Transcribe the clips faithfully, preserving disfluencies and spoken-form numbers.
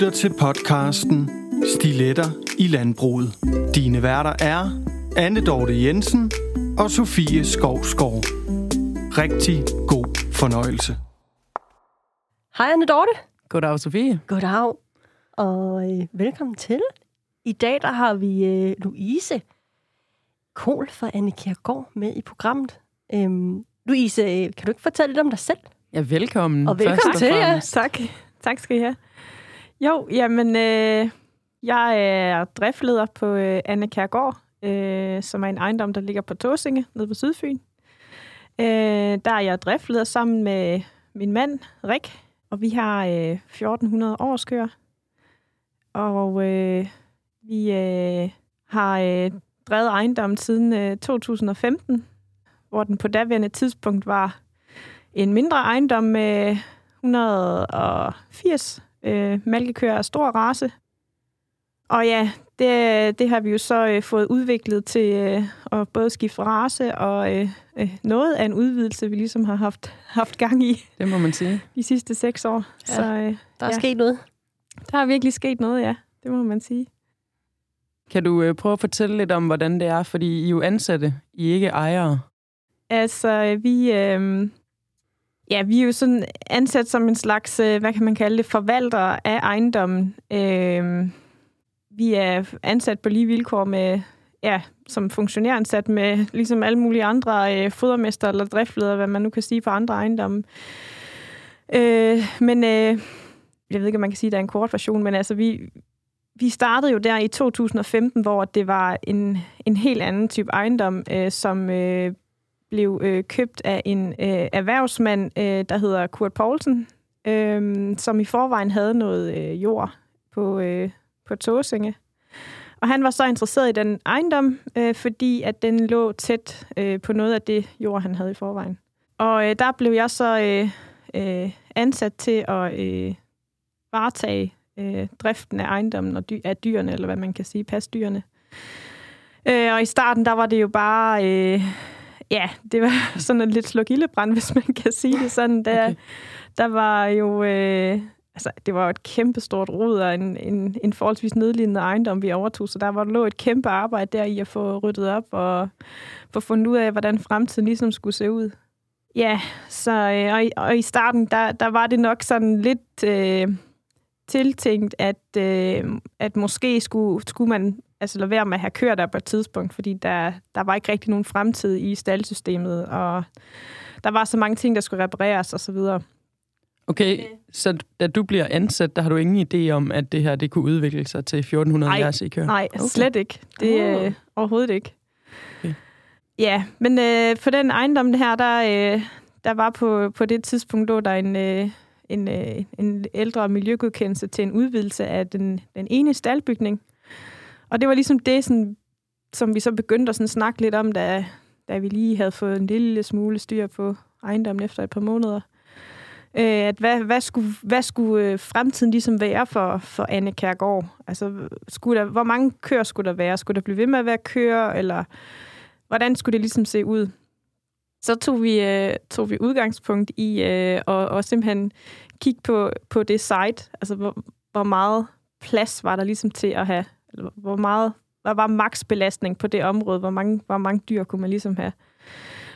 lytter til podcasten Stiletter i landbruget. Dine værter er Anne Dorte Jensen og Sofie Skovsgaard. Rigtig god fornøjelse. Hej Anne Dorte. Goddag Sofie. Goddag og øh, velkommen til. I dag der har vi øh, Louise Kohl fra Anne Kirkegaard med i programmet. Øhm, Louise, øh, kan du ikke fortælle lidt om dig selv? Ja, velkommen. Og velkommen og til jer. Tak. Tak skal I have. Jo, jamen, øh, jeg er driftleder på øh, Anne Kirkegaard, øh, som er en ejendom, der ligger på Tåsinge, nede på Sydfyn. Øh, der er jeg driftleder sammen med min mand, Rik, og vi har øh, fjorten hundrede årskøer. Og øh, vi øh, har øh, drevet ejendommen siden øh, to tusind og femten, hvor den på daværende tidspunkt var en mindre ejendom med et hundrede og firs øh, mælkekøer af stor race. Og ja, det, det har vi jo så øh, fået udviklet til øh, at både skifte race og øh, øh, noget af en udvidelse, vi ligesom har haft, haft gang i. Det må man sige. De sidste seks år. Ja, så, øh, der er ja. sket noget. Der er virkelig sket noget, ja. Det må man sige. Kan du øh, prøve at fortælle lidt om, hvordan det er? Fordi I er jo ansatte, I ikke ejere. Altså, vi... Øh, Ja, vi er jo sådan ansat som en slags, hvad kan man kalde det, forvalter af ejendommen. Øh, vi er ansat på lige vilkår med, ja, som funktionæransat med ligesom alle mulige andre øh, fodermester eller driftledere, hvad man nu kan sige for andre ejendomme. Øh, men øh, jeg ved ikke, om man kan sige, at der er en kort version, men altså vi, vi startede jo der i to tusind og femten, hvor det var en, en helt anden type ejendom, øh, som... Øh, blev øh, købt af en øh, erhvervsmand, øh, der hedder Kurt Poulsen, øh, som i forvejen havde noget øh, jord på, øh, på Tåsinge. Og han var så interesseret i den ejendom, øh, fordi at den lå tæt øh, på noget af det jord, han havde i forvejen. Og øh, der blev jeg så øh, øh, ansat til at øh, varetage øh, driften af ejendommen og dy- af dyrene, eller hvad man kan sige, pasdyrene. Øh, og i starten, der var det jo bare... Øh, Ja, det var sådan en lidt slukildebrand, hvis man kan sige det sådan. Der, okay. der var jo... Øh, altså, det var et kæmpestort rod og en, en, en forholdsvis nedlidende ejendom, vi overtog. Så der var lå et kæmpe arbejde der i at få ryddet op og få fundet ud af, hvordan fremtiden ligesom skulle se ud. Ja, så, øh, og, i, og i starten, der, der var det nok sådan lidt øh, tiltænkt, at, øh, at måske skulle, skulle man... Altså lade være med at have køer der på et tidspunkt, fordi der, der var ikke rigtig nogen fremtid i staldsystemet, og der var så mange ting, der skulle repareres osv. Okay, okay, så da du bliver ansat, der har du ingen idé om, at det her det kunne udvikle sig til fjorten hundrede jeres i køer? Nej, okay. Slet ikke. Det er øh, overhovedet ikke. Okay. Ja, men øh, for den ejendom her, der, øh, der var på, på det tidspunkt, der var en... Øh, En, øh, en ældre miljøgodkendelse til en udvidelse af den, den ene staldbygning. Og det var ligesom det, sådan, som vi så begyndte at sådan snakke lidt om, da, da vi lige havde fået en lille smule styr på ejendommen efter et par måneder. Øh, at hvad, hvad, skulle, hvad skulle fremtiden ligesom være for, for Anne Kirkegaard? Altså, skulle der, hvor mange køer skulle der være? Skulle der blive ved med at være køer? Eller hvordan skulle det ligesom se ud? Så tog vi, øh, tog vi udgangspunkt i øh, og, og simpelthen kigge på, på det site. Altså, hvor, hvor meget plads var der ligesom til at have... Hvor meget, hvad var maksbelastning på det område? Hvor mange, hvor mange dyr kunne man ligesom have?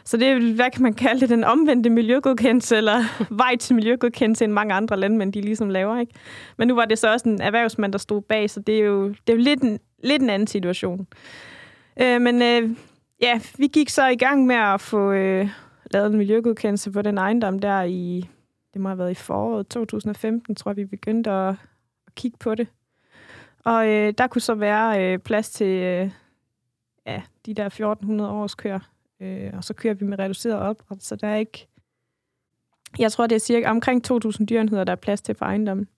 Så det er, hvad kan man kalde det, den omvendte miljøgodkendelse, eller vej til miljøgodkendelse, end mange andre landmænd, de ligesom laver, ikke? Men nu var det så også en erhvervsmand, der stod bag, så det er jo, det er jo lidt, en, lidt en anden situation. Øh, men øh, ja, vi gik så i gang med at få øh, lavet en miljøgodkendelse på den ejendom der i, det må have været i foråret to tusind og femten, tror jeg, vi begyndte at, at kigge på det. Og øh, der kunne så være øh, plads til øh, ja, de der fjorten hundrede års køer. Øh, og så kører vi med reduceret opdræt, så der er ikke... Jeg tror, det er cirka omkring to tusind dyrenheder, der er plads til på ejendommen.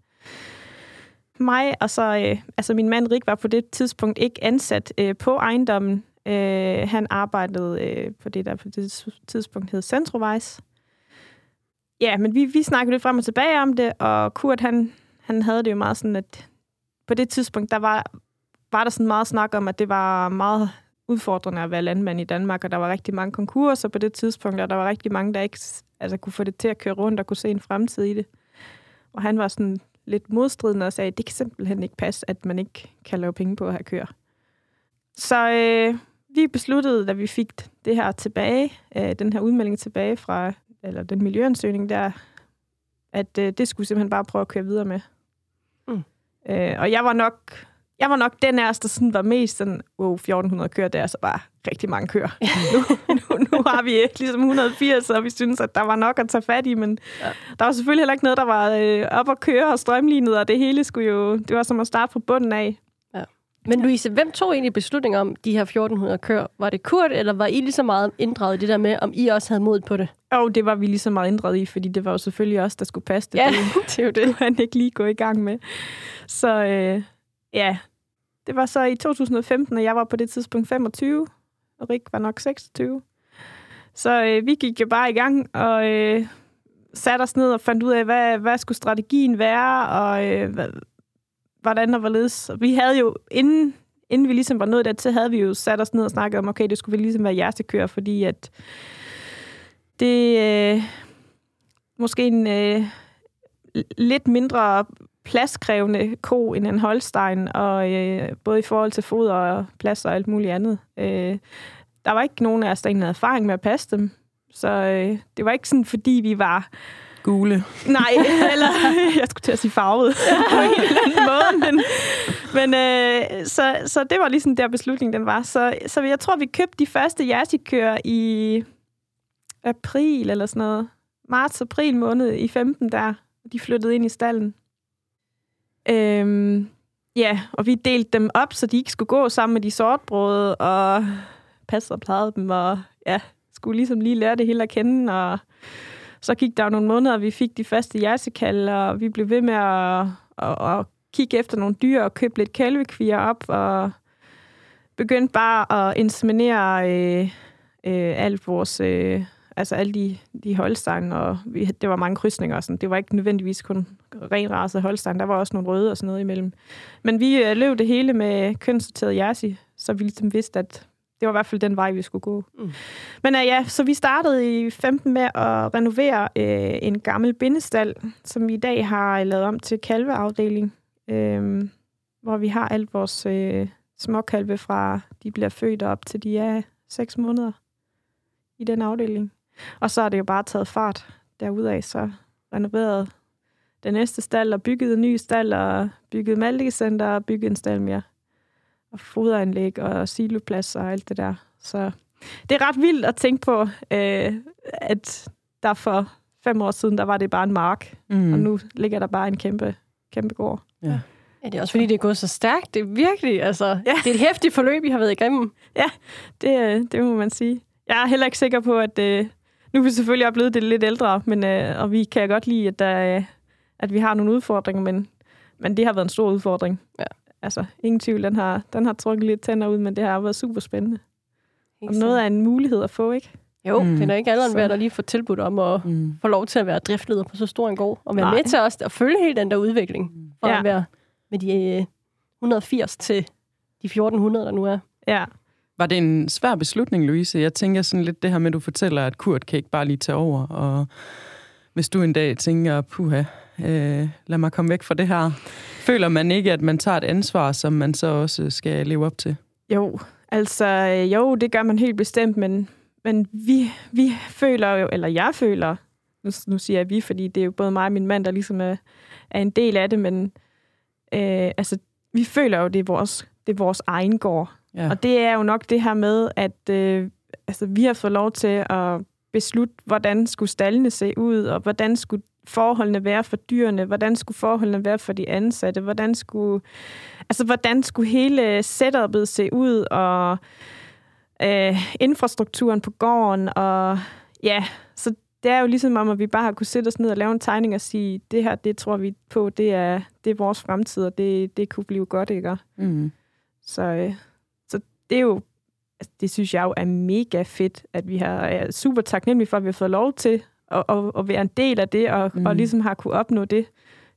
Mig og så... Øh, altså min mand Rik var på det tidspunkt ikke ansat øh, på ejendommen. Øh, han arbejdede øh, på det, der på det tidspunkt hed Centrovise. Ja, men vi, vi snakkede lidt frem og tilbage om det, og Kurt, han, han havde det jo meget sådan, at... På det tidspunkt, der var, var der sådan meget snak om, at det var meget udfordrende at være landmand i Danmark, og der var rigtig mange konkurser på det tidspunkt, og der var rigtig mange, der ikke altså, kunne få det til at køre rundt og kunne se en fremtid i det. Og han var sådan lidt modstridende og sagde, at det kan simpelthen ikke passe, at man ikke kan lave penge på at have køer. Så øh, vi besluttede, da vi fik det her tilbage, øh, den her udmelding tilbage fra, eller den miljøansøgning der, at øh, det skulle simpelthen bare prøve at køre videre med. Mm. Øh, og jeg var nok... Jeg var nok den af os, der sådan var mest sådan, wow, fjorten hundrede køer, der er så bare rigtig mange køer. Nu, nu, nu har vi ligesom et hundrede og firs, og vi synes, at der var nok at tage fat i, men ja. Der var selvfølgelig heller ikke noget, der var øh, op at køre og strømlignet, og det hele skulle jo, det var som at starte fra bunden af. Ja. Men Louise, hvem tog egentlig beslutningen om de her fjorten hundrede køer? Var det Kurt, eller var I lige så meget inddraget i det der med, om I også havde mod på det? Jo, det var vi lige så meget inddraget i, fordi det var jo selvfølgelig os, der skulle passe det. Ja, det er jo det. Det kunne han ikke lige gå i gang med. Så... Øh, Ja, det var så i to tusind og femten, og jeg var på det tidspunkt femogtyve, og Rik var nok seksogtyve. Så øh, vi gik jo bare i gang, og øh, satte os ned og fandt ud af, hvad, hvad skulle strategien være, og øh, hvad, hvordan og hvorledes. Og vi havde jo, inden, inden vi ligesom var nået dertil, havde vi jo sat os ned og snakket om, okay, det skulle vi ligesom være hjertekøer, fordi at det øh, måske en øh, lidt mindre... pladskrævende ko end en Holstein, og øh, både i forhold til foder og plads og alt muligt andet. Øh, der var ikke nogen af os, der havde erfaring med at passe dem, så øh, det var ikke sådan, fordi vi var... Gule. Nej, eller jeg skulle til at sige farvet på en eller anden måde, men, men øh, så, så det var ligesom der beslutning, den var. Så, så jeg tror, vi købte de første jersikøer i april eller sådan noget. Marts-april måned i femten der, de flyttede ind i stallen. Øhm, ja, og vi delte dem op, så de ikke skulle gå sammen med de sortbrøde, og passede og plejede dem, og ja, skulle ligesom lige lære det hele at kende, og så gik der jo nogle måneder, og vi fik de første jersekald, og vi blev ved med at, at, at kigge efter nogle dyr, og købe lidt kalvekvier op, og begyndte bare at inseminere øh, øh, alt vores... Øh, Altså alle de, de Holstein, og vi, det var mange krydsninger og sådan. Det var ikke nødvendigvis kun ren race Holstein. Der var også nogle røde og sådan noget imellem. Men vi løb det hele med kønssorteret jersi, så vi ligesom vidste, at det var i hvert fald den vej, vi skulle gå. Mm. Men uh, ja, så vi startede i femten med at renovere uh, en gammel bindestal, som vi i dag har lavet om til kalveafdeling, uh, hvor vi har alt vores uh, småkalve fra, de bliver født op til de er seks måneder i den afdeling. Og så er det jo bare taget fart derudaf, så renoveret den næste stald, og bygget en ny stald, og bygget malkecenter, og bygget en stald mere. Og foderanlæg, og siloplads, og alt det der. Så det er ret vildt at tænke på, øh, at der for fem år siden, der var det bare en mark, mm. og nu ligger der bare en kæmpe, kæmpe gård. Ja. Ja, det er også fordi, det er gået så stærkt. Det er virkelig, altså, ja. Det er et heftigt forløb, I har været igennem. Ja, det, det må man sige. Jeg er heller ikke sikker på, at... Øh, nu er vi selvfølgelig blevet det lidt ældre, men, øh, og vi kan godt lide, at, der, øh, at vi har nogle udfordringer, men, men det har været en stor udfordring. Ja. Altså, ingen tvivl, den har, den har trukket lidt tænder ud, men det har været super spændende. Og noget er en mulighed at få, ikke? Jo, mm. det er da ikke alderen værd at lige få tilbud om at mm. få lov til at være driftleder på så stor en gård, og være Nej. med til os at følge hele den der udvikling, for ja. at være med de øh, et hundrede og firs til de fjorten hundrede, der nu er. Ja. Var det en svær beslutning, Louise? Jeg tænker sådan lidt det her med, at du fortæller, at Kurt kan ikke bare lige tage over. Og hvis du en dag tænker, puha, øh, lad mig komme væk fra det her. Føler man ikke, at man tager et ansvar, som man så også skal leve op til? Jo, altså jo, det gør man helt bestemt, men, men vi, vi føler jo, eller jeg føler, nu, nu siger jeg vi, fordi det er jo både mig og min mand, der ligesom er, er en del af det, men øh, altså, vi føler jo, det er vores, det er vores egen gård. Ja. Og det er jo nok det her med, at øh, altså, vi har fået lov til at beslutte, hvordan skulle stallene se ud, og hvordan skulle forholdene være for dyrene, hvordan skulle forholdene være for de ansatte, hvordan skulle, altså, hvordan skulle hele setup'et se ud, og øh, infrastrukturen på gården, og ja, så det er jo ligesom om, at vi bare har kunne sætte os ned og lave en tegning og sige, det her, det tror vi på, det er, det er vores fremtid, og det, det kunne blive godt, ikke? Mm. Så... Øh, Det er jo, altså, det synes jeg jo er mega fedt, at vi har, er super taknemmelig for, at vi har fået lov til at, at, at være en del af det, og, mm. og ligesom har kunne opnå det.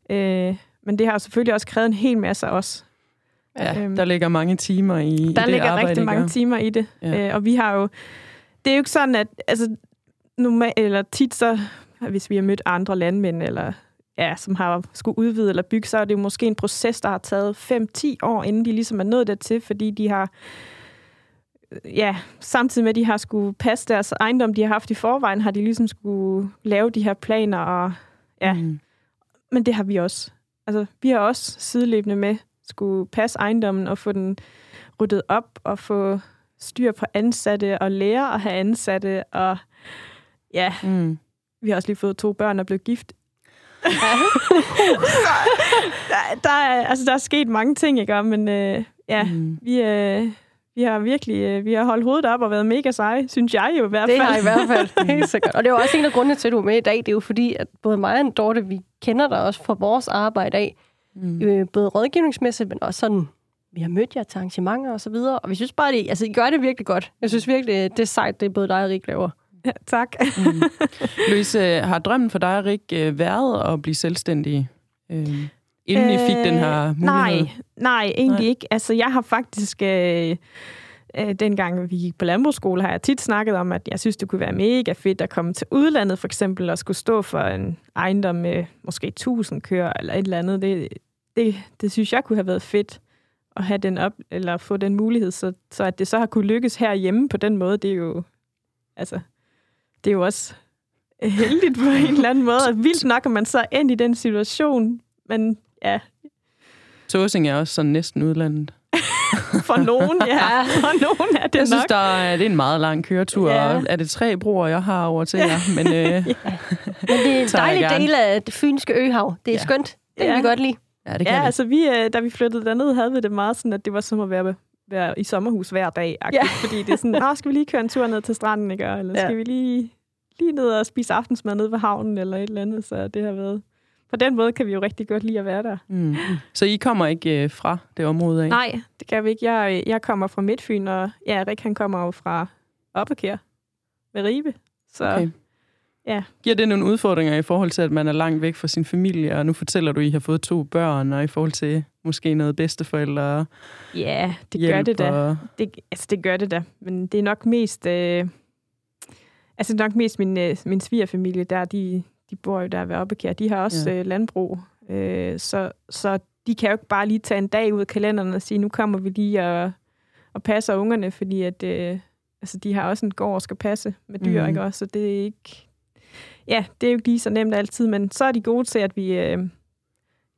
Øh, men det har jo selvfølgelig også krævet en hel masse af os. Ja, øhm, der ligger mange timer i, i det arbejde. Der ligger rigtig mange timer i det. Ja. Øh, og vi har jo, det er jo ikke sådan, at altså, normal, eller tit så, hvis vi har mødt andre landmænd, eller ja, som har skulle udvide eller bygge, så er det jo måske en proces, der har taget fem til ti år, inden de ligesom er nået dertil, fordi de har, ja, samtidig med, at de har skulle passe deres ejendom, de har haft i forvejen, har de ligesom skulle lave de her planer, og ja, mm. men det har vi også. Altså, vi har også sideløbende med, skulle passe ejendommen og få den ryddet op, og få styr på ansatte, og lære at have ansatte, og ja, mm. vi har også lige fået to børn og blevet gift. der, der, er, altså, der er sket mange ting, ikke? Men øh, ja, mm. vi, øh, vi har virkelig øh, vi har holdt hovedet op og været mega seje, synes jeg jo i hvert fald. Det har i hvert fald, helt sikkert. Og det er jo også en af grundene til, at du er med i dag. Det er jo fordi, at både mig og Dorte, vi kender dig også fra vores arbejde af, mm. øh, både rådgivningsmæssigt, men også sådan, vi har mødt jer til arrangementer og så videre, og vi synes bare, det, altså, I gør det virkelig godt. Jeg synes virkelig, det er sejt, det er både dig og Rik laver. Ja, tak. mm. Louise, har drømmen for dig og Rik været at blive selvstændig, øh, inden øh, I fik den her mulighed? Nej, nej egentlig nej. ikke. Altså, jeg har faktisk, øh, øh, dengang vi gik på landbrugsskole, har jeg tit snakket om, at jeg synes, det kunne være mega fedt at komme til udlandet, for eksempel, og skulle stå for en ejendom med måske tusind køer eller et eller andet. Det, det, det synes jeg kunne have været fedt at have den op, eller få den mulighed, så, så at det så har kunne lykkes herhjemme på den måde, det er jo, altså... Det er jo også heldigt på en eller anden måde, og vildt nok, at man så er ind i den situation, men ja. Tåsinge er også sådan næsten udlandet. For nogen, ja. For nogen er det nok. Jeg synes, der er, det er en meget lang køretur, ja. Og er det tre broer, jeg har over til jer? Men, øh, ja. men det er en dejlig del af det fynske øhav. Det er ja. skønt. Det kan ja. vi godt lide. Ja, det kan ja, altså vi, da vi flyttede derned, havde vi det meget sådan, at det var som at være med. være i sommerhus hver dag, ja. Fordi det er sådan, nå, skal vi lige køre en tur ned til stranden, ikke? Eller skal ja. vi lige, lige ned og spise aftensmad nede ved havnen, eller et eller andet, så det har været... På den måde kan vi jo rigtig godt lide at være der. Mm. Så I kommer ikke øh, fra det område af? Nej, det kan vi ikke. Jeg, jeg kommer fra Midtfyn, og ja, Rik, han kommer jo fra Oppekær med Ribe, så... Okay. Ja. Giver det nogle udfordringer i forhold til, at man er langt væk fra sin familie, og nu fortæller du, at I har fået to børn, og i forhold til måske noget bedsteforældre? Ja, det hjælp, gør det da. Og... Det, altså, det gør det da. Men det er nok mest, øh... altså, nok mest min, øh, min svigerfamilie, der, de, de bor jo der ved Oppekær. De har også ja. øh, landbrug, øh, så, så de kan jo ikke bare lige tage en dag ud af kalenderen og sige, nu kommer vi lige og, og passer ungerne, fordi at, øh, altså, de har også en gård og skal passe med dyr, mm. ikke også? Så det er ikke... Ja, det er jo ikke lige så nemt altid, men så er de gode til, at vi, øh,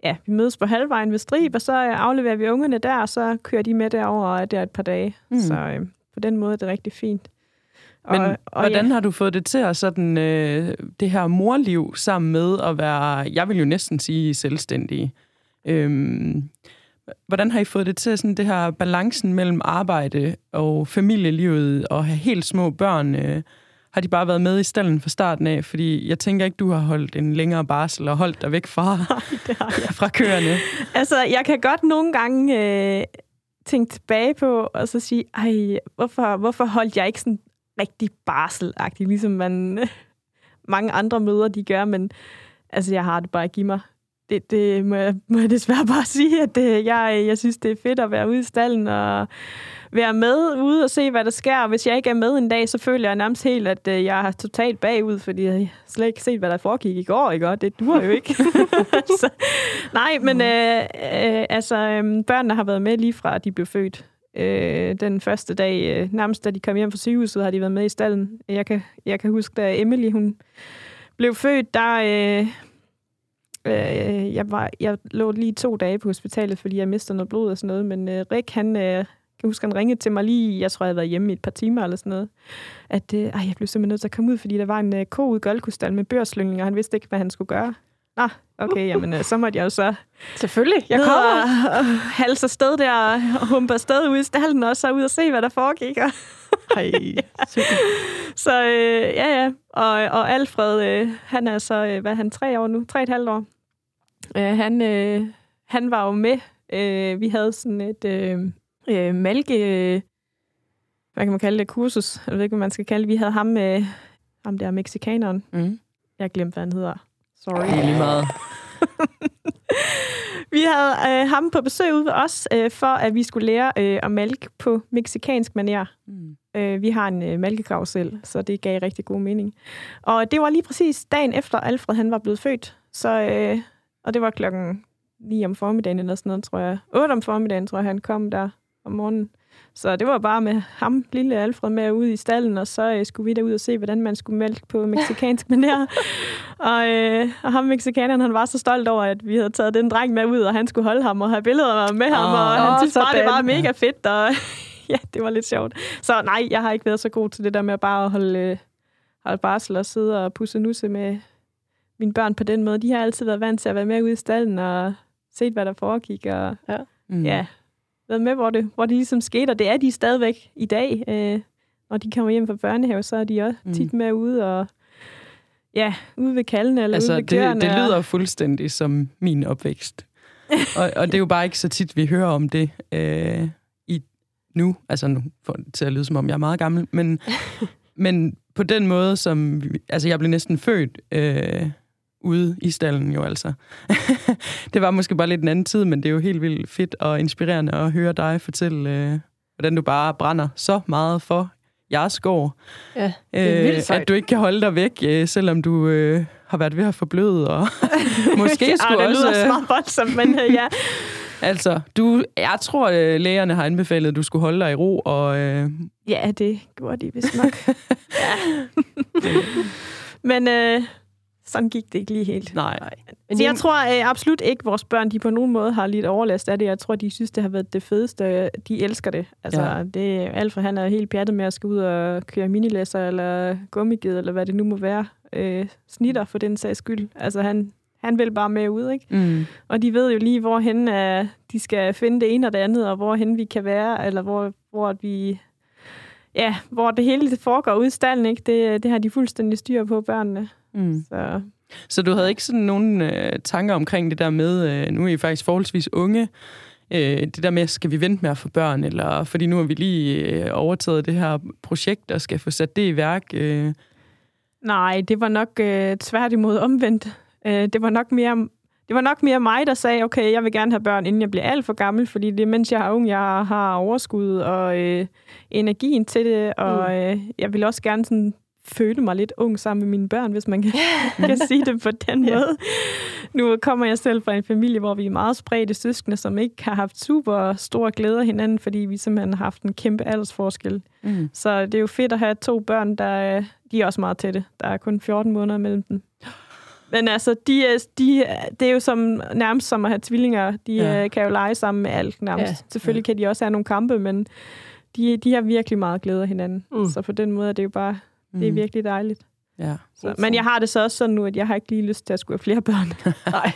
ja, vi mødes på halvvejen ved Strib, og så afleverer vi ungerne der, og så kører de med derover og er der et par dage. Mm. Så øh, på den måde er det rigtig fint. Og, men og, hvordan ja. har du fået det til at sådan, øh, det her morliv sammen med at være, jeg vil jo næsten sige selvstændige. Øhm, hvordan har I fået det til, sådan det her balancen mellem arbejde og familielivet og have helt små børn? Øh, Har de bare været med i stallen fra starten af? Fordi jeg tænker ikke, du har holdt en længere barsel og holdt dig væk fra, Ej, fra køerne. Altså, jeg kan godt nogle gange øh, tænke tilbage på, og så sige, ej, hvorfor, hvorfor holdt jeg ikke sådan rigtig barselagtigt, ligesom man, øh, mange andre møder, de gør, men altså, jeg har det bare at give mig. Det, det må, jeg, må jeg desværre bare sige, at det, jeg, jeg synes, det er fedt at være ude i stallen og være med ude og se, hvad der sker. Og hvis jeg ikke er med en dag, så føler jeg nærmest helt, at jeg er totalt bagud, fordi jeg slet ikke set, hvad der foregik i går, ikke? Og det duer jo ikke. så, nej, men øh, øh, altså, øh, børnene har været med lige fra, at de blev født. Øh, den første dag, øh, nærmest da de kom hjem fra sygehuset, har de været med i stallen. Jeg kan, jeg kan huske, da Emily hun blev født, der... Øh, Øh, jeg, var, jeg lå lige to dage på hospitalet, fordi jeg mistede noget blod og sådan noget, men øh, Rik, han, øh, kan huske, han ringede til mig lige, jeg tror, jeg havde været hjemme i et par timer eller sådan noget, at øh, ej, jeg blev simpelthen nødt til at komme ud, fordi der var en øh, ko ude i Golkostal med børslyngning, og han vidste ikke, hvad han skulle gøre. Nå, okay, jamen, øh, så måtte jeg jo så... Selvfølgelig, jeg kommer og, og halser afsted der, og humper afsted ude i stallen, og så ud og se, hvad der foregik. Og ej, super. Så øh, ja, ja. Og, og Alfred, øh, han er så, øh, hvad er han, tre år nu? Tre og et halvt år. Øh, han, øh, han var jo med. Øh, vi havde sådan et øh, øh, malke... Øh, hvad kan man kalde det? Kursus. Jeg ved ikke, hvad man skal kalde det. Vi havde ham, øh, ham der mexikaneren. Mm. Jeg glemte, hvad han hedder. Sorry. Det er lige meget. Vi havde øh, ham på besøg ude ved os, øh, for at vi skulle lære øh, at malke på mexikansk manér. Mm. Øh, vi har en øh, malkegrav selv, så det gav rigtig god mening. Og det var lige præcis dagen efter Alfred han var blevet født, Så, øh, og det var klokken ni om formiddagen eller sådan noget, tror jeg. otte om formiddagen, tror jeg, han kom der om morgenen. Så det var bare med ham, lille Alfred, med ud i stallen, og så øh, skulle vi derud og se, hvordan man skulle mælke på mexikansk manér. og, øh, og ham, mexikaneren, han var så stolt over, at vi havde taget den dreng med ud, og han skulle holde ham og have billeder med ham, oh, og han syntes bare, det var mega fedt, og ja, det var lidt sjovt. Så nej, jeg har ikke været så god til det der med bare at holde, øh, holde barsel og sidde og pusse nusse med mine børn på den måde. De har altid været vant til at være med ude i stallen og set, hvad der foregik, og ja... Mm. ja. med, hvor det, hvor det ligesom skete, og det er de stadigvæk i dag. Øh, når de kommer hjem fra børnehave, så er de også mm. tit med ude og ja, ude ved kaldene eller altså, ude ved køerne. Det, det lyder og... fuldstændig som min opvækst. og, og det er jo bare ikke så tit, vi hører om det øh, i nu. Altså nu får det til at lyde, som om jeg er meget gammel, men, men på den måde, som... Altså jeg blev næsten født... Øh, ude i stallen jo altså. Det var måske bare lidt en anden tid, men det er jo helt vildt fedt og inspirerende at høre dig fortælle, øh, hvordan du bare brænder så meget for jeres gård. Ja, det er vildt sejt. At du ikke kan holde dig væk, øh, selvom du øh, har været ved at forbløde, og måske ja, skulle det også... Det lyder smart voldsomt, men ja. Altså, du, jeg tror, at lægerne har anbefalet, at du skulle holde dig i ro, og... Øh... Ja, det gjorde de vist nok. Men... Øh... Sådan gik det ikke lige helt. Nej. Men så jeg tror øh, absolut ikke, at vores børn de på nogen måde har lidt overlast af det. Jeg tror, de synes, det har været det fedeste. De elsker det. Altså, ja. det, Alfred han er helt pjattet med at skal ud og køre minilæsser, eller gummiged, eller hvad det nu må være. Øh, snitter for den sags skyld. Altså, han, han vil bare med ud, ikke? Mm. Og de ved jo lige, hvorhen uh, de skal finde det ene og det andet, og hvorhen vi kan være, eller hvor, hvor vi... Ja, hvor det hele foregår ude i stallen, ikke? Det, det har de fuldstændig styr på, børnene. Mm. Så. Så du havde ikke sådan nogen øh, tanker omkring det der med, øh, nu er I faktisk forholdsvis unge, øh, det der med, skal vi vente med at få børn, eller fordi nu har vi lige øh, overtaget det her projekt og skal få sat det i værk? Øh. Nej, det var nok øh, tværtimod omvendt. Øh, det var nok mere... Det var nok mere mig, der sagde, okay, jeg vil gerne have børn, inden jeg bliver alt for gammel, fordi det er, mens jeg er ung, jeg har overskud og øh, energien til det, og mm. øh, jeg vil også gerne sådan føle mig lidt ung sammen med mine børn, hvis man kan, kan sige det på den yeah. måde. Nu kommer jeg selv fra en familie, hvor vi er meget spredte søskende, som ikke har haft super store glæder af hinanden, fordi vi simpelthen har haft en kæmpe aldersforskel. Mm. Så det er jo fedt at have to børn, der de er også meget tætte. Der er kun fjorten måneder mellem dem. Men altså, de, de, det er jo som, nærmest som at have tvillinger. De ja. kan jo lege sammen med alt nærmest. Ja. Selvfølgelig ja. kan de også have nogle kampe, men de, de har virkelig meget glæde af hinanden. Mm. Så på den måde er det jo bare, det er virkelig dejligt. Ja. Så, men jeg har det så også sådan nu, at jeg har ikke lige lyst til at skulle have flere børn. Nej.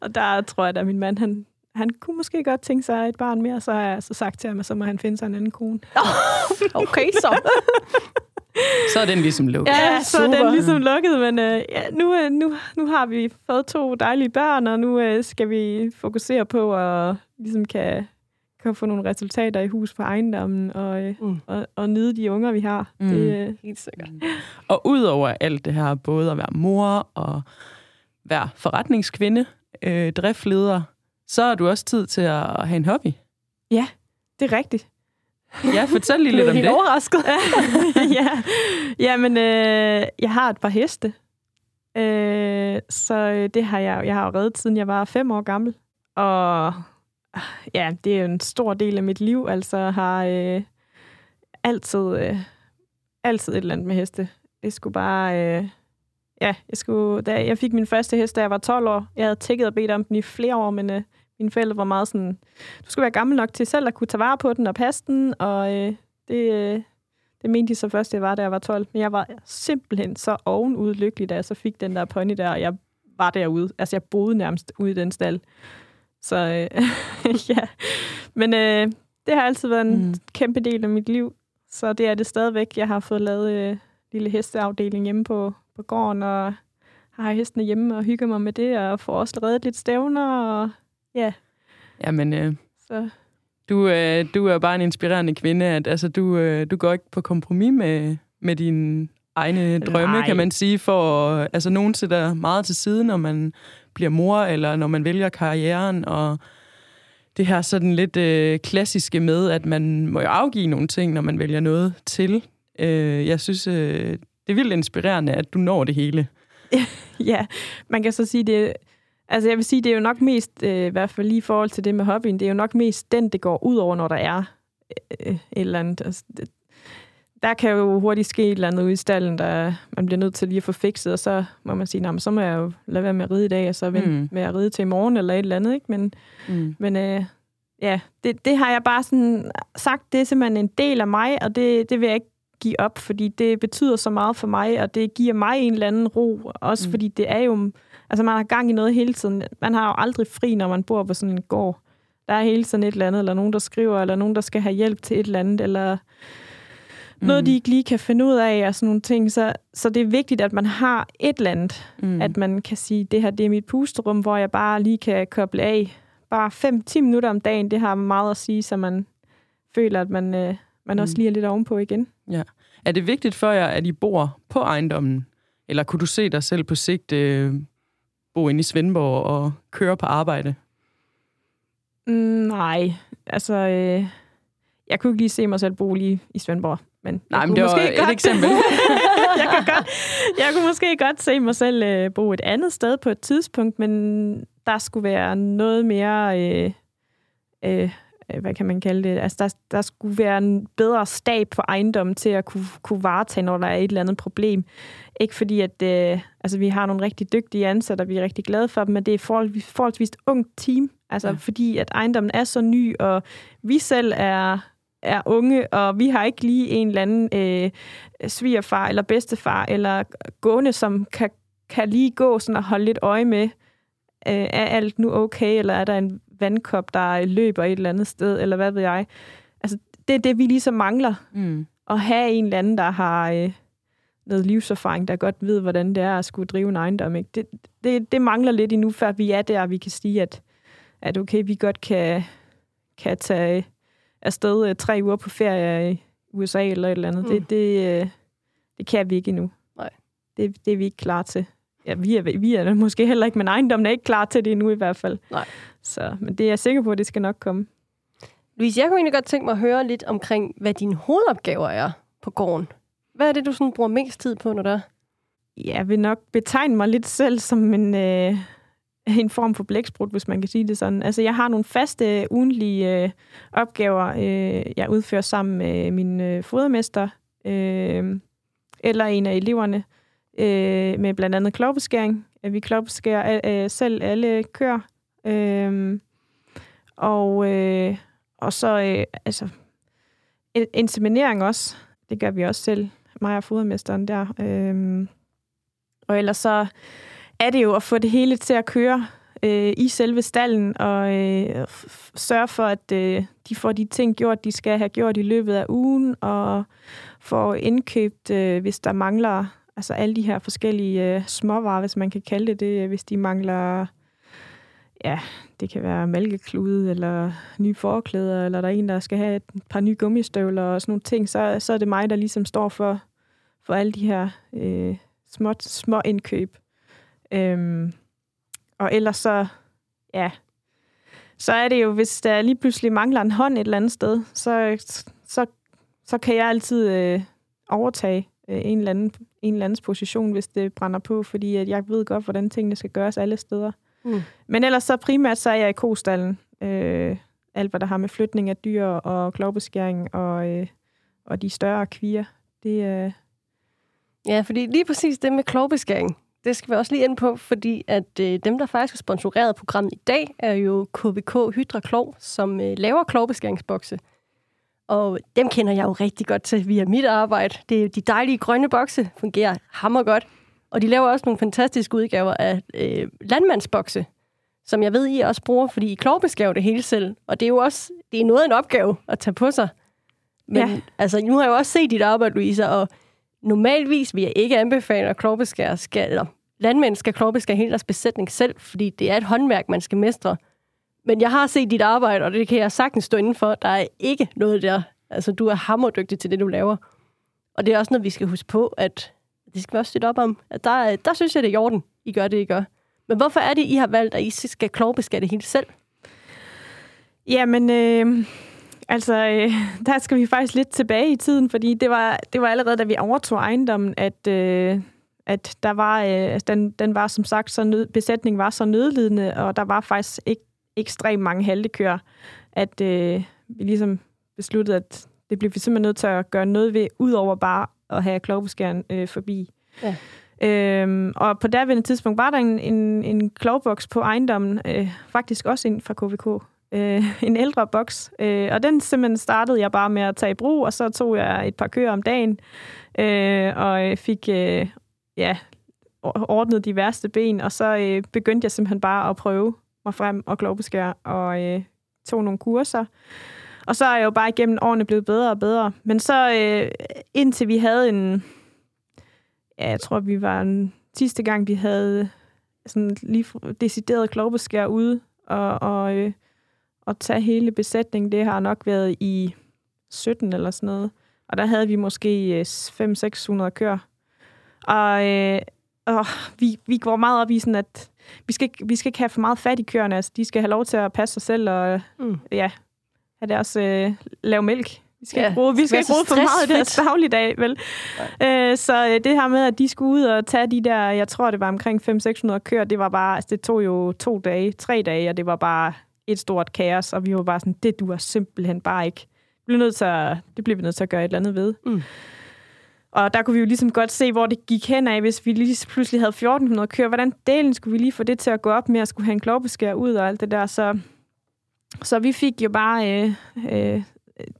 Og der tror jeg, at min mand, han, han kunne måske godt tænke sig et barn mere, så har jeg så sagt til ham, at så må han finde sig en anden kone. Okay, så... Så er den ligesom lukket. Ja, så er den ligesom lukket, men øh, ja, nu, nu, nu har vi fået to dejlige børn, og nu øh, skal vi fokusere på at ligesom kan, kan få nogle resultater i hus for ejendommen, og, øh, mm. og, og nyde de unger, vi har. Mm. Det er øh, helt sikkert. Mm. Og udover alt det her, både at være mor og være forretningskvinde, øh, driftleder, så har du også tid til at have en hobby. Ja, det er rigtigt. Ja, fortæl lige lidt om det. Jeg er overrasket. ja. ja, men øh, jeg har et par heste. Øh, så det har jeg, jeg har jo reddet, siden jeg var fem år gammel. Og ja, det er jo en stor del af mit liv. Altså har øh, altid, øh, altid et eller andet med heste. Det skulle bare... Øh, ja, jeg, skulle, da jeg fik min første hest, da jeg var tolv år. Jeg havde tækket og bedt om den i flere år, men... Øh, Mine forældre var meget sådan, du skulle være gammel nok til selv at kunne tage vare på den og passe den, og øh, det, øh, det mente de så først, det var, da jeg var tolv. Men jeg var simpelthen så ovenud lykkelig, da jeg så fik den der pony der, og jeg var derude. Altså, jeg boede nærmest ude i den stald. Så øh, ja, men øh, det har altid været en mm. kæmpe del af mit liv, så det er det stadigvæk. Jeg har fået lavet øh, en lille hesteafdeling hjemme på, på gården, og har hestene hjemme og hygget mig med det, og får også reddet lidt stævner, og ja. Jamen, øh, så. Du, øh, du er bare en inspirerende kvinde. At, altså, du, øh, du går ikke på kompromis med, med dine egne drømme, Nej. kan man sige. For, altså, nogen sætter meget til side, når man bliver mor, eller når man vælger karrieren. Og det her sådan lidt øh, klassiske med, at man må jo afgive nogle ting, når man vælger noget til. Øh, jeg synes, øh, det er vildt inspirerende, at du når det hele. Ja, man kan så sige det. Altså jeg vil sige, det er jo nok mest, øh, i hvert fald lige i forhold til det med hobbyen, det er jo nok mest den, det går ud over, når der er øh, et eller andet. Altså, det, der kan jo hurtigt ske et eller andet ude i stallen, der man bliver nødt til lige at få fikset, og så må man sige, nej, så må jeg jo lade være med at ride i dag, og så vente mm. med at ride til i morgen, eller et eller andet, ikke? Men, mm. men øh, ja, det, det har jeg bare sådan sagt, det er simpelthen en del af mig, og det, det vil jeg ikke give op, fordi det betyder så meget for mig, og det giver mig en eller anden ro, også mm. fordi det er jo... Altså, man har gang i noget hele tiden. Man har jo aldrig fri, når man bor på sådan en gård. Der er hele tiden et eller andet, eller nogen, der skriver, eller nogen, der skal have hjælp til et eller andet, eller mm. noget, de ikke lige kan finde ud af, og sådan nogle ting. Så, så det er vigtigt, at man har et eller andet, mm. at man kan sige, det her, det er mit pusterum, hvor jeg bare lige kan koble af. Bare fem til ti minutter om dagen, det har meget at sige, så man føler, at man, øh, man mm. også lige er lidt ovenpå igen. Ja. Er det vigtigt for jer, at I bor på ejendommen? Eller kunne du se dig selv på sigt... Øh bo inde i Svendborg og køre på arbejde? Mm, nej, altså... Øh, jeg kunne ikke lige se mig selv bo lige i Svendborg. Men nej, men det var et godt... eksempel. jeg, kunne godt, jeg kunne måske godt se mig selv øh, bo et andet sted på et tidspunkt, men der skulle være noget mere... Øh, øh, hvad kan man kalde det? Altså, der, der skulle være en bedre stab på ejendommen til at kunne, kunne varetage, når der er et eller andet problem. Ikke fordi, at øh, altså, vi har nogle rigtig dygtige ansatte, og vi er rigtig glade for dem, men det er forholdsvis, forholdsvis ungt team, altså, ja. Fordi at ejendommen er så ny, og vi selv er, er unge, og vi har ikke lige en eller anden øh, svigerfar eller bedstefar eller gående, som kan, kan lige gå sådan og holde lidt øje med, øh, er alt nu okay, eller er der en vandkop, der løber et eller andet sted, eller hvad ved jeg. Altså, det er det, vi ligesom mangler. Mm. At have en eller anden, der har øh, noget livserfaring, der godt ved, hvordan det er at skulle drive en ejendom. Ikke? Det, det, det mangler lidt endnu, før vi er der, og vi kan sige, at, at okay, vi godt kan, kan tage afsted øh, tre uger på ferie i U S A, eller et eller andet. Mm. Det, det, øh, det kan vi ikke endnu. Nej. Det, det er vi ikke klar til. Ja, vi er, vi er måske heller ikke, men ejendommen er ikke klar til det endnu i hvert fald. Nej. Så, men det er jeg sikker på, at det skal nok komme. Louise, jeg kunne egentlig godt tænke mig at høre lidt omkring, hvad dine hovedopgaver er på gården. Hvad er det, du sådan bruger mest tid på, når der? Jeg vil nok betegne mig lidt selv som en, øh, en form for blæksprut, hvis man kan sige det sådan. Altså, jeg har nogle faste, ugentlige øh, opgaver, øh, jeg udfører sammen med min øh, fodermester øh, eller en af eleverne. Øh, med blandt andet klovbeskæring. Vi klovbeskærer øh, selv alle køer. Øh, og, øh, og så øh, altså, inseminering også. Det gør vi også selv, mig og fodermesteren der. Øh, og ellers så er det jo at få det hele til at køre øh, i selve stallen, og øh, f- sørge for, at øh, de får de ting gjort, de skal have gjort i løbet af ugen, og får indkøbt, øh, hvis der mangler... Altså alle de her forskellige øh, småvarer, hvis man kan kalde det det, hvis de mangler, ja, det kan være mælkeklude, eller nye forklæder, eller der er en, der skal have et par nye gummistøvler og sådan nogle ting, så, så er det mig, der ligesom står for, for alle de her øh, små, små indkøb. Øhm, og ellers så, ja, så er det jo, hvis der lige pludselig mangler en hånd et eller andet sted, så, så, så kan jeg altid øh, overtage øh, en eller anden en eller andens position, hvis det brænder på, fordi at jeg ved godt, hvordan tingene skal gøres alle steder. Mm. Men ellers så primært, så er jeg i kostallen. Øh, alt, hvad der har med flytning af dyr og klovbeskæring og, øh, og de større kvier. Det, øh... Ja, fordi lige præcis det med klovbeskæring, det skal vi også lige ind på, fordi at øh, dem, der faktisk har sponsoreret programmet i dag, er jo K V K Hydra Klog, som øh, laver klovbeskæringsbokse. Og dem kender jeg jo rigtig godt til via mit arbejde. Det er de dejlige grønne bokse, fungerer hammergodt. Og de laver også nogle fantastiske udgaver af øh, landmandsbokse, som jeg ved, I også bruger, fordi I klovbeskærer det hele selv. Og det er jo også det er noget af en opgave at tage på sig. Men ja. Altså, nu har jeg jo også set dit arbejde, Louise, og normalvis vil jeg ikke anbefale, at klovbeskærer skal, eller landmænd skal klovbeskære hele deres besætning selv, fordi det er et håndværk, man skal mestre. Men jeg har set dit arbejde, og det kan jeg sagtens stå indenfor. Der er ikke noget der. Altså, du er hammerdygtig til det, du laver. Og det er også noget, vi skal huske på, at det skal vi også støtte op om. At der, der synes jeg, det er i orden, I gør det, I gør. Men hvorfor er det, I har valgt, at I skal klovbeskatte det hele selv? Jamen, øh, altså, øh, der skal vi faktisk lidt tilbage i tiden, fordi det var, det var allerede, da vi overtog ejendommen, at... Øh at der var, øh, den, den var som sagt, så nød, besætningen var så nødlidende, og der var faktisk ikke ekstremt mange haltekøer, at øh, vi ligesom besluttede, at det blev vi simpelthen nødt til at gøre noget ved, udover bare at have klovbeskæren øh, forbi. Ja. Øhm, og på daværende tidspunkt var der en, en, en klovboks på ejendommen, øh, faktisk også en fra K V K, øh, en ældre boks, øh, og den simpelthen startede jeg bare med at tage i brug, og så tog jeg et par køer om dagen, øh, og fik øh, ja, ordnet de værste ben, og så øh, begyndte jeg simpelthen bare at prøve mig frem og klovbeskære, og øh, tog nogle kurser. Og så er jeg jo bare igennem årene blevet bedre og bedre. Men så øh, indtil vi havde en... Ja, jeg tror, vi var den sidste gang, vi havde sådan lige decideret klovbeskær ude og, og, øh, og tage hele besætningen. Det har nok været i sytten eller sådan noget. Og der havde vi måske fem til seks hundrede køer. Og, øh, og vi, vi går meget op i sådan, at vi skal, vi skal ikke have for meget fat i køerne. Altså, de skal have lov til at passe sig selv og... Mm. Ja, at deres øh, lave mælk. Vi skal ja, bruge, vi skal ikke bruge for meget i deres dagligdag, vel? Æ, så det her med, at de skulle ud og tage de der, jeg tror, det var omkring fem til seks hundrede køer, det var bare, altså, det tog jo to dage, tre dage, og det var bare et stort kaos, og vi var bare sådan, det duer simpelthen bare ikke. Vi blev nødt til at, det blev vi nødt til at gøre et eller andet ved. Mm. Og der kunne vi jo ligesom godt se, hvor det gik hen af, hvis vi lige pludselig havde fjorten hundrede køer. Hvordan delen skulle vi lige få det til at gå op med at skulle have en klovbeskær ud og alt det der, så... Så vi fik jo bare øh, øh,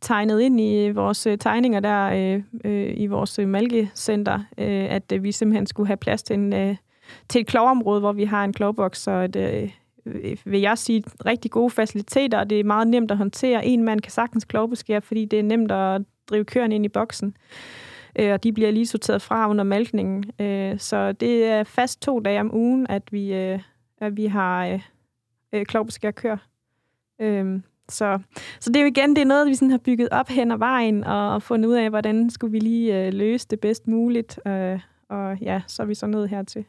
tegnet ind i vores tegninger der øh, øh, i vores malkecenter, øh, at øh, vi simpelthen skulle have plads til, en, øh, til et klovområde, hvor vi har en klovboks, og et, øh, vil jeg sige, rigtig gode faciliteter, og det er meget nemt at håndtere. En mand kan sagtens klovbeskære, fordi det er nemt at drive køerne ind i boksen, øh, og de bliver lige sorteret fra under malkningen. Øh, så det er fast to dage om ugen, at vi, øh, at vi har øh, øh, klovbeskære køer. Øhm, så, så det er jo igen, det er noget, vi sådan har bygget op hen ad vejen, og, og fundet ud af, hvordan skulle vi lige øh, løse det bedst muligt. Øh, og ja, så er vi så nået hertil.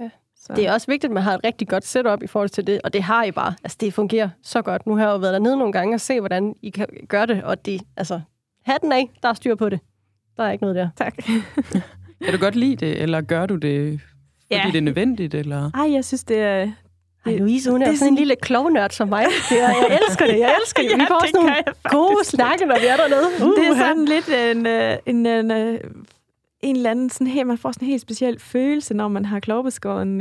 Ja. Så. Det er også vigtigt, at man har et rigtig godt setup i forhold til det, og det har I bare. Altså, det fungerer så godt. Nu har jeg jo været dernede nogle gange og se, hvordan I kan gøre det, og det, altså, hatten af, der er styr på det. Der er ikke noget der. Tak. Kan du godt lide det, eller gør du det, fordi ja. Det er nødvendigt? Eller? Ej, jeg synes, det er... Ej, Louise, hun er, er sådan en lille klovnørd som mig. Jeg elsker det, jeg elsker det. Vi får ja, også nogle gode snakke, når vi er dernede. Uh, det er sådan lidt en, en, en, en eller anden... Sådan her, man får sådan en helt speciel følelse, når man har klovbeskåret en,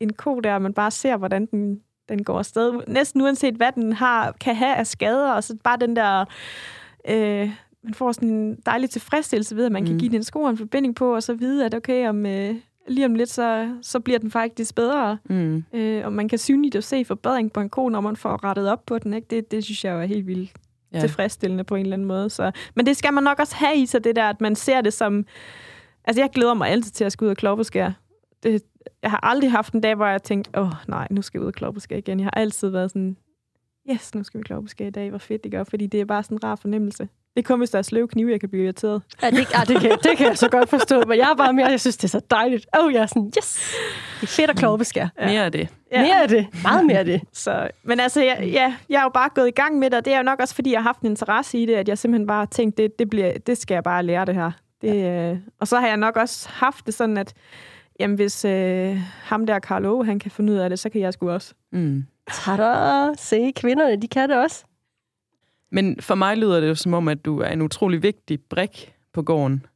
en ko der, og man bare ser, hvordan den, den går afsted. Næsten uanset, hvad den har, kan have af skader, og så bare den der... Øh, man får sådan en dejlig tilfredsstillelse ved, at man mm. kan give den sko en forbinding på, og så vide, at okay, om... Øh, lige om lidt, så, så bliver den faktisk bedre. Mm. Øh, og man kan synligt se forbedring på en ko, når man får rettet op på den. Ikke? Det, det synes jeg jo er helt vildt ja. tilfredsstillende på en eller anden måde. Så. Men det skal man nok også have i sig, det der, at man ser det som... Altså, jeg glæder mig altid til at skulle ud og klovbeskære. Det, jeg har aldrig haft en dag, hvor jeg tænkte, åh, oh, nej, nu skal jeg ud og klovbeskære igen. Jeg har altid været sådan, yes, nu skal vi klovbeskære i dag. Hvor fedt det gør, fordi det er bare sådan en rar fornemmelse. Det er kun, hvis der er sløve knive, jeg kan blive irriteret. Ja, det, ah, det, kan, det kan jeg så godt forstå, men jeg er bare mere, jeg synes, det er så dejligt. Åh, oh, jeg er sådan, yes! Det er fedt at klovbeskære. Ja. Mere af det. Ja. Mere af det. Meget mere af det. Så, men altså, jeg, ja, jeg er jo bare gået i gang med det, og det er jo nok også, fordi jeg har haft en interesse i det, at jeg simpelthen bare tænkte, det, det, bliver, det skal jeg bare lære det her. Det, ja. øh, og så har jeg nok også haft det sådan, at jamen, hvis øh, ham der, Karl Åge, han kan finde ud af det, så kan jeg sgu også. Mm. Tada! Se, kvinderne, de kan det også. Men for mig lyder det jo som om, at du er en utrolig vigtig brik på gården.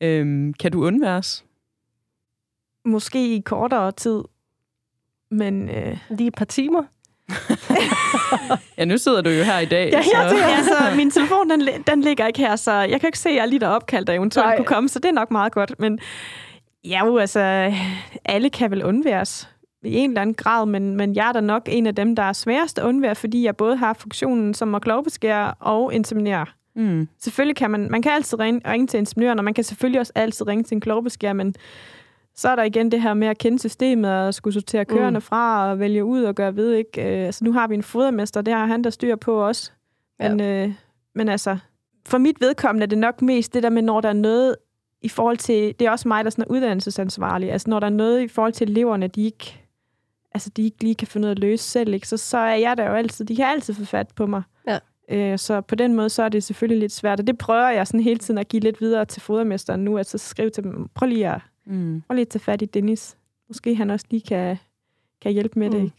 Øhm, kan du undværes? Måske i kortere tid, men... Øh... Lige et par timer? Ja, nu sidder du jo her i dag. Ja, så... ja, altså, min telefon, den, den ligger ikke her, så jeg kan ikke se, at jeg lige der opkaldt, der eventuelt Nej. kunne komme, så det er nok meget godt. Men ja, jo, altså, alle kan vel undværes i en eller anden grad, men, men jeg er da nok en af dem, der er sværest at undvære, fordi jeg både har funktionen som at klovbeskære og inseminere. Mm. Selvfølgelig kan man, man kan altid ringe, ringe til inseminøren, og man kan selvfølgelig også altid ringe til en klovbeskærer, men så er der igen det her med at kende systemet, og skulle sortere køerne mm. fra, og vælge ud og gøre ved, ikke? Øh, altså, nu har vi en fodermester, det har han, der styrer på os. Men, ja. øh, men altså, for mit vedkommende er det nok mest det der med, når der er noget i forhold til, det er også mig, der sådan er uddannelsesansvarlig, altså når der er noget i forhold til eleverne, de ikke altså de ikke lige kan finde ud af at løse selv, ikke? Så, så er jeg der jo altid. De kan altid få fat på mig. Ja. Øh, så på den måde, så er det selvfølgelig lidt svært, og det prøver jeg sådan hele tiden at give lidt videre til fodermesteren nu, at så skrive til dem, prøv lige at Mm. Og lige tage fat i Dennis. Måske han også lige kan, kan hjælpe med mm. det, ikke?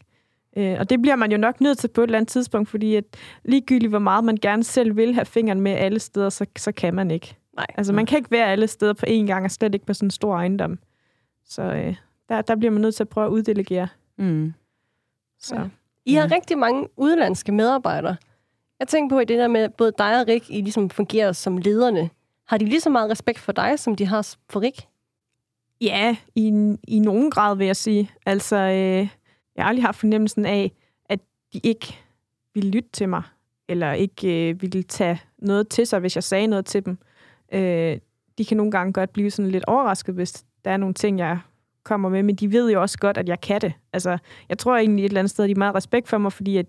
Øh, og det bliver man jo nok nødt til på et eller andet tidspunkt, fordi at ligegyldigt hvor meget man gerne selv vil have fingeren med alle steder, så, så kan man ikke. Nej. Altså man kan ikke være alle steder på én gang, og slet ikke på sådan en stor ejendom. Så øh, der, der bliver man nødt til at prøve at uddelegere. Mm. Så. Ja. I har ja. rigtig mange udenlandske medarbejdere. Jeg tænker på i det der med, både dig og Rik, I ligesom fungerer som lederne. Har de lige så meget respekt for dig, som de har for Rik? Ja, i, i nogen grad vil jeg sige. Altså, øh, jeg har aldrig haft fornemmelsen af, at de ikke ville lytte til mig, eller ikke øh, ville tage noget til sig, hvis jeg sagde noget til dem. Øh, de kan nogle gange godt blive sådan lidt overrasket, hvis der er nogle ting, jeg kommer med, men de ved jo også godt, at jeg kan det. Altså, jeg tror egentlig et eller andet sted, at de har meget respekt for mig, fordi at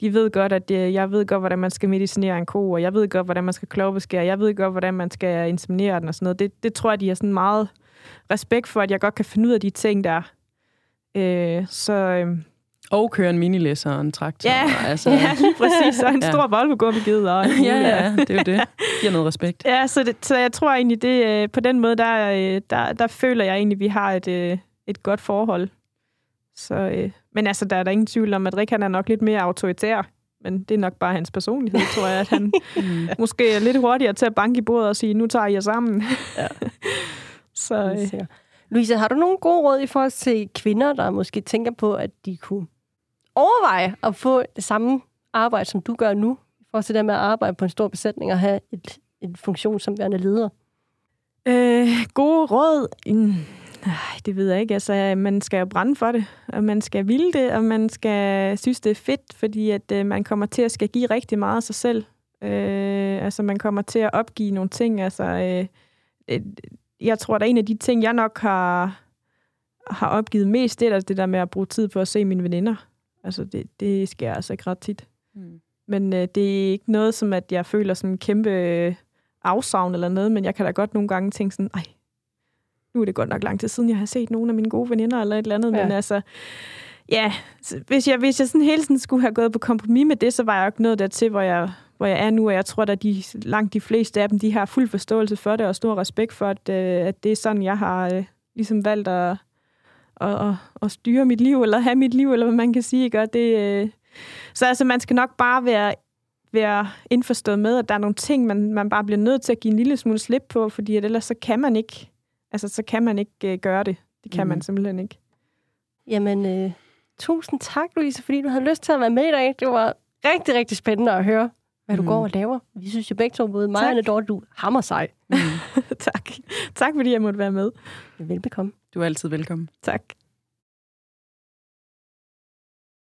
de ved godt, at det, jeg ved godt, hvordan man skal medicinere en ko, og jeg ved godt, hvordan man skal klovbeskære, jeg ved godt, hvordan man skal inseminere den og sådan noget. Det, det tror jeg, de har sådan meget respekt for, at jeg godt kan finde ud af de ting, der øh, så øh... Og køre en minilæsser og en traktor. Ja, altså, ja lige præcis. Så en stor Volvo-gummi givet. Ja, ja, det er jo det. Giver noget respekt. Ja, så, det, så jeg tror egentlig, det, på den måde, der, der, der føler jeg egentlig, vi har et, et godt forhold. Så, øh, men altså, der er der ingen tvivl om, at Rik, han er nok lidt mere autoritær, men det er nok bare hans personlighed, tror jeg, at han måske er lidt hurtigere til at banke i bordet og sige, nu tager I jer sammen. Ja. så, øh. Louise, har du nogle gode råd i forhold til kvinder, der måske tænker på, at de kunne overveje at få det samme arbejde, som du gør nu, i forhold til det med at arbejde på en stor besætning og have et, en funktion som værende leder? Øh, gode råd... Mm. Nej, det ved jeg ikke. Altså, man skal jo brænde for det, og man skal ville det, og man skal synes, det er fedt, fordi at øh, man kommer til at skal give rigtig meget af sig selv. Øh, altså, man kommer til at opgive nogle ting. Altså, øh, øh, jeg tror, der er en af de ting, jeg nok har, har opgivet mest, det er det der med at bruge tid på at se mine veninder. Altså, det, det sker altså ikke ret tit. Mm. Men øh, det er ikke noget, som at jeg føler sådan en kæmpe øh, afsavn eller noget, men jeg kan da godt nogle gange tænke sådan, ej, nu er det godt nok lang tid siden, jeg har set nogle af mine gode veninder eller et eller andet, ja. Men altså, ja, hvis jeg, hvis jeg sådan hele tiden skulle have gået på kompromis med det, så var jeg jo ikke nået dertil, hvor jeg, hvor jeg er nu, og jeg tror, at de, langt de fleste af dem, de har fuld forståelse for det, og stor respekt for, at, at det er sådan, jeg har ligesom valgt at, at, at, at styre mit liv, eller have mit liv, eller hvad man kan sige, ikke? Og det, så altså, man skal nok bare være, være indforstået med, at der er nogle ting, man, man bare bliver nødt til at give en lille smule slip på, fordi at ellers så kan man ikke Altså, så kan man ikke øh, gøre det. Det kan mm. man simpelthen ikke. Jamen, øh, tusind tak, Louise, fordi du havde lyst til at være med i dag. Det var rigtig, rigtig spændende at høre, hvad mm. du går og laver. Vi synes jo begge to, både mig og Dorte, du hammer sej. Mm. tak. Tak, fordi jeg måtte være med. Velbekomme. Du er altid velkommen. Tak.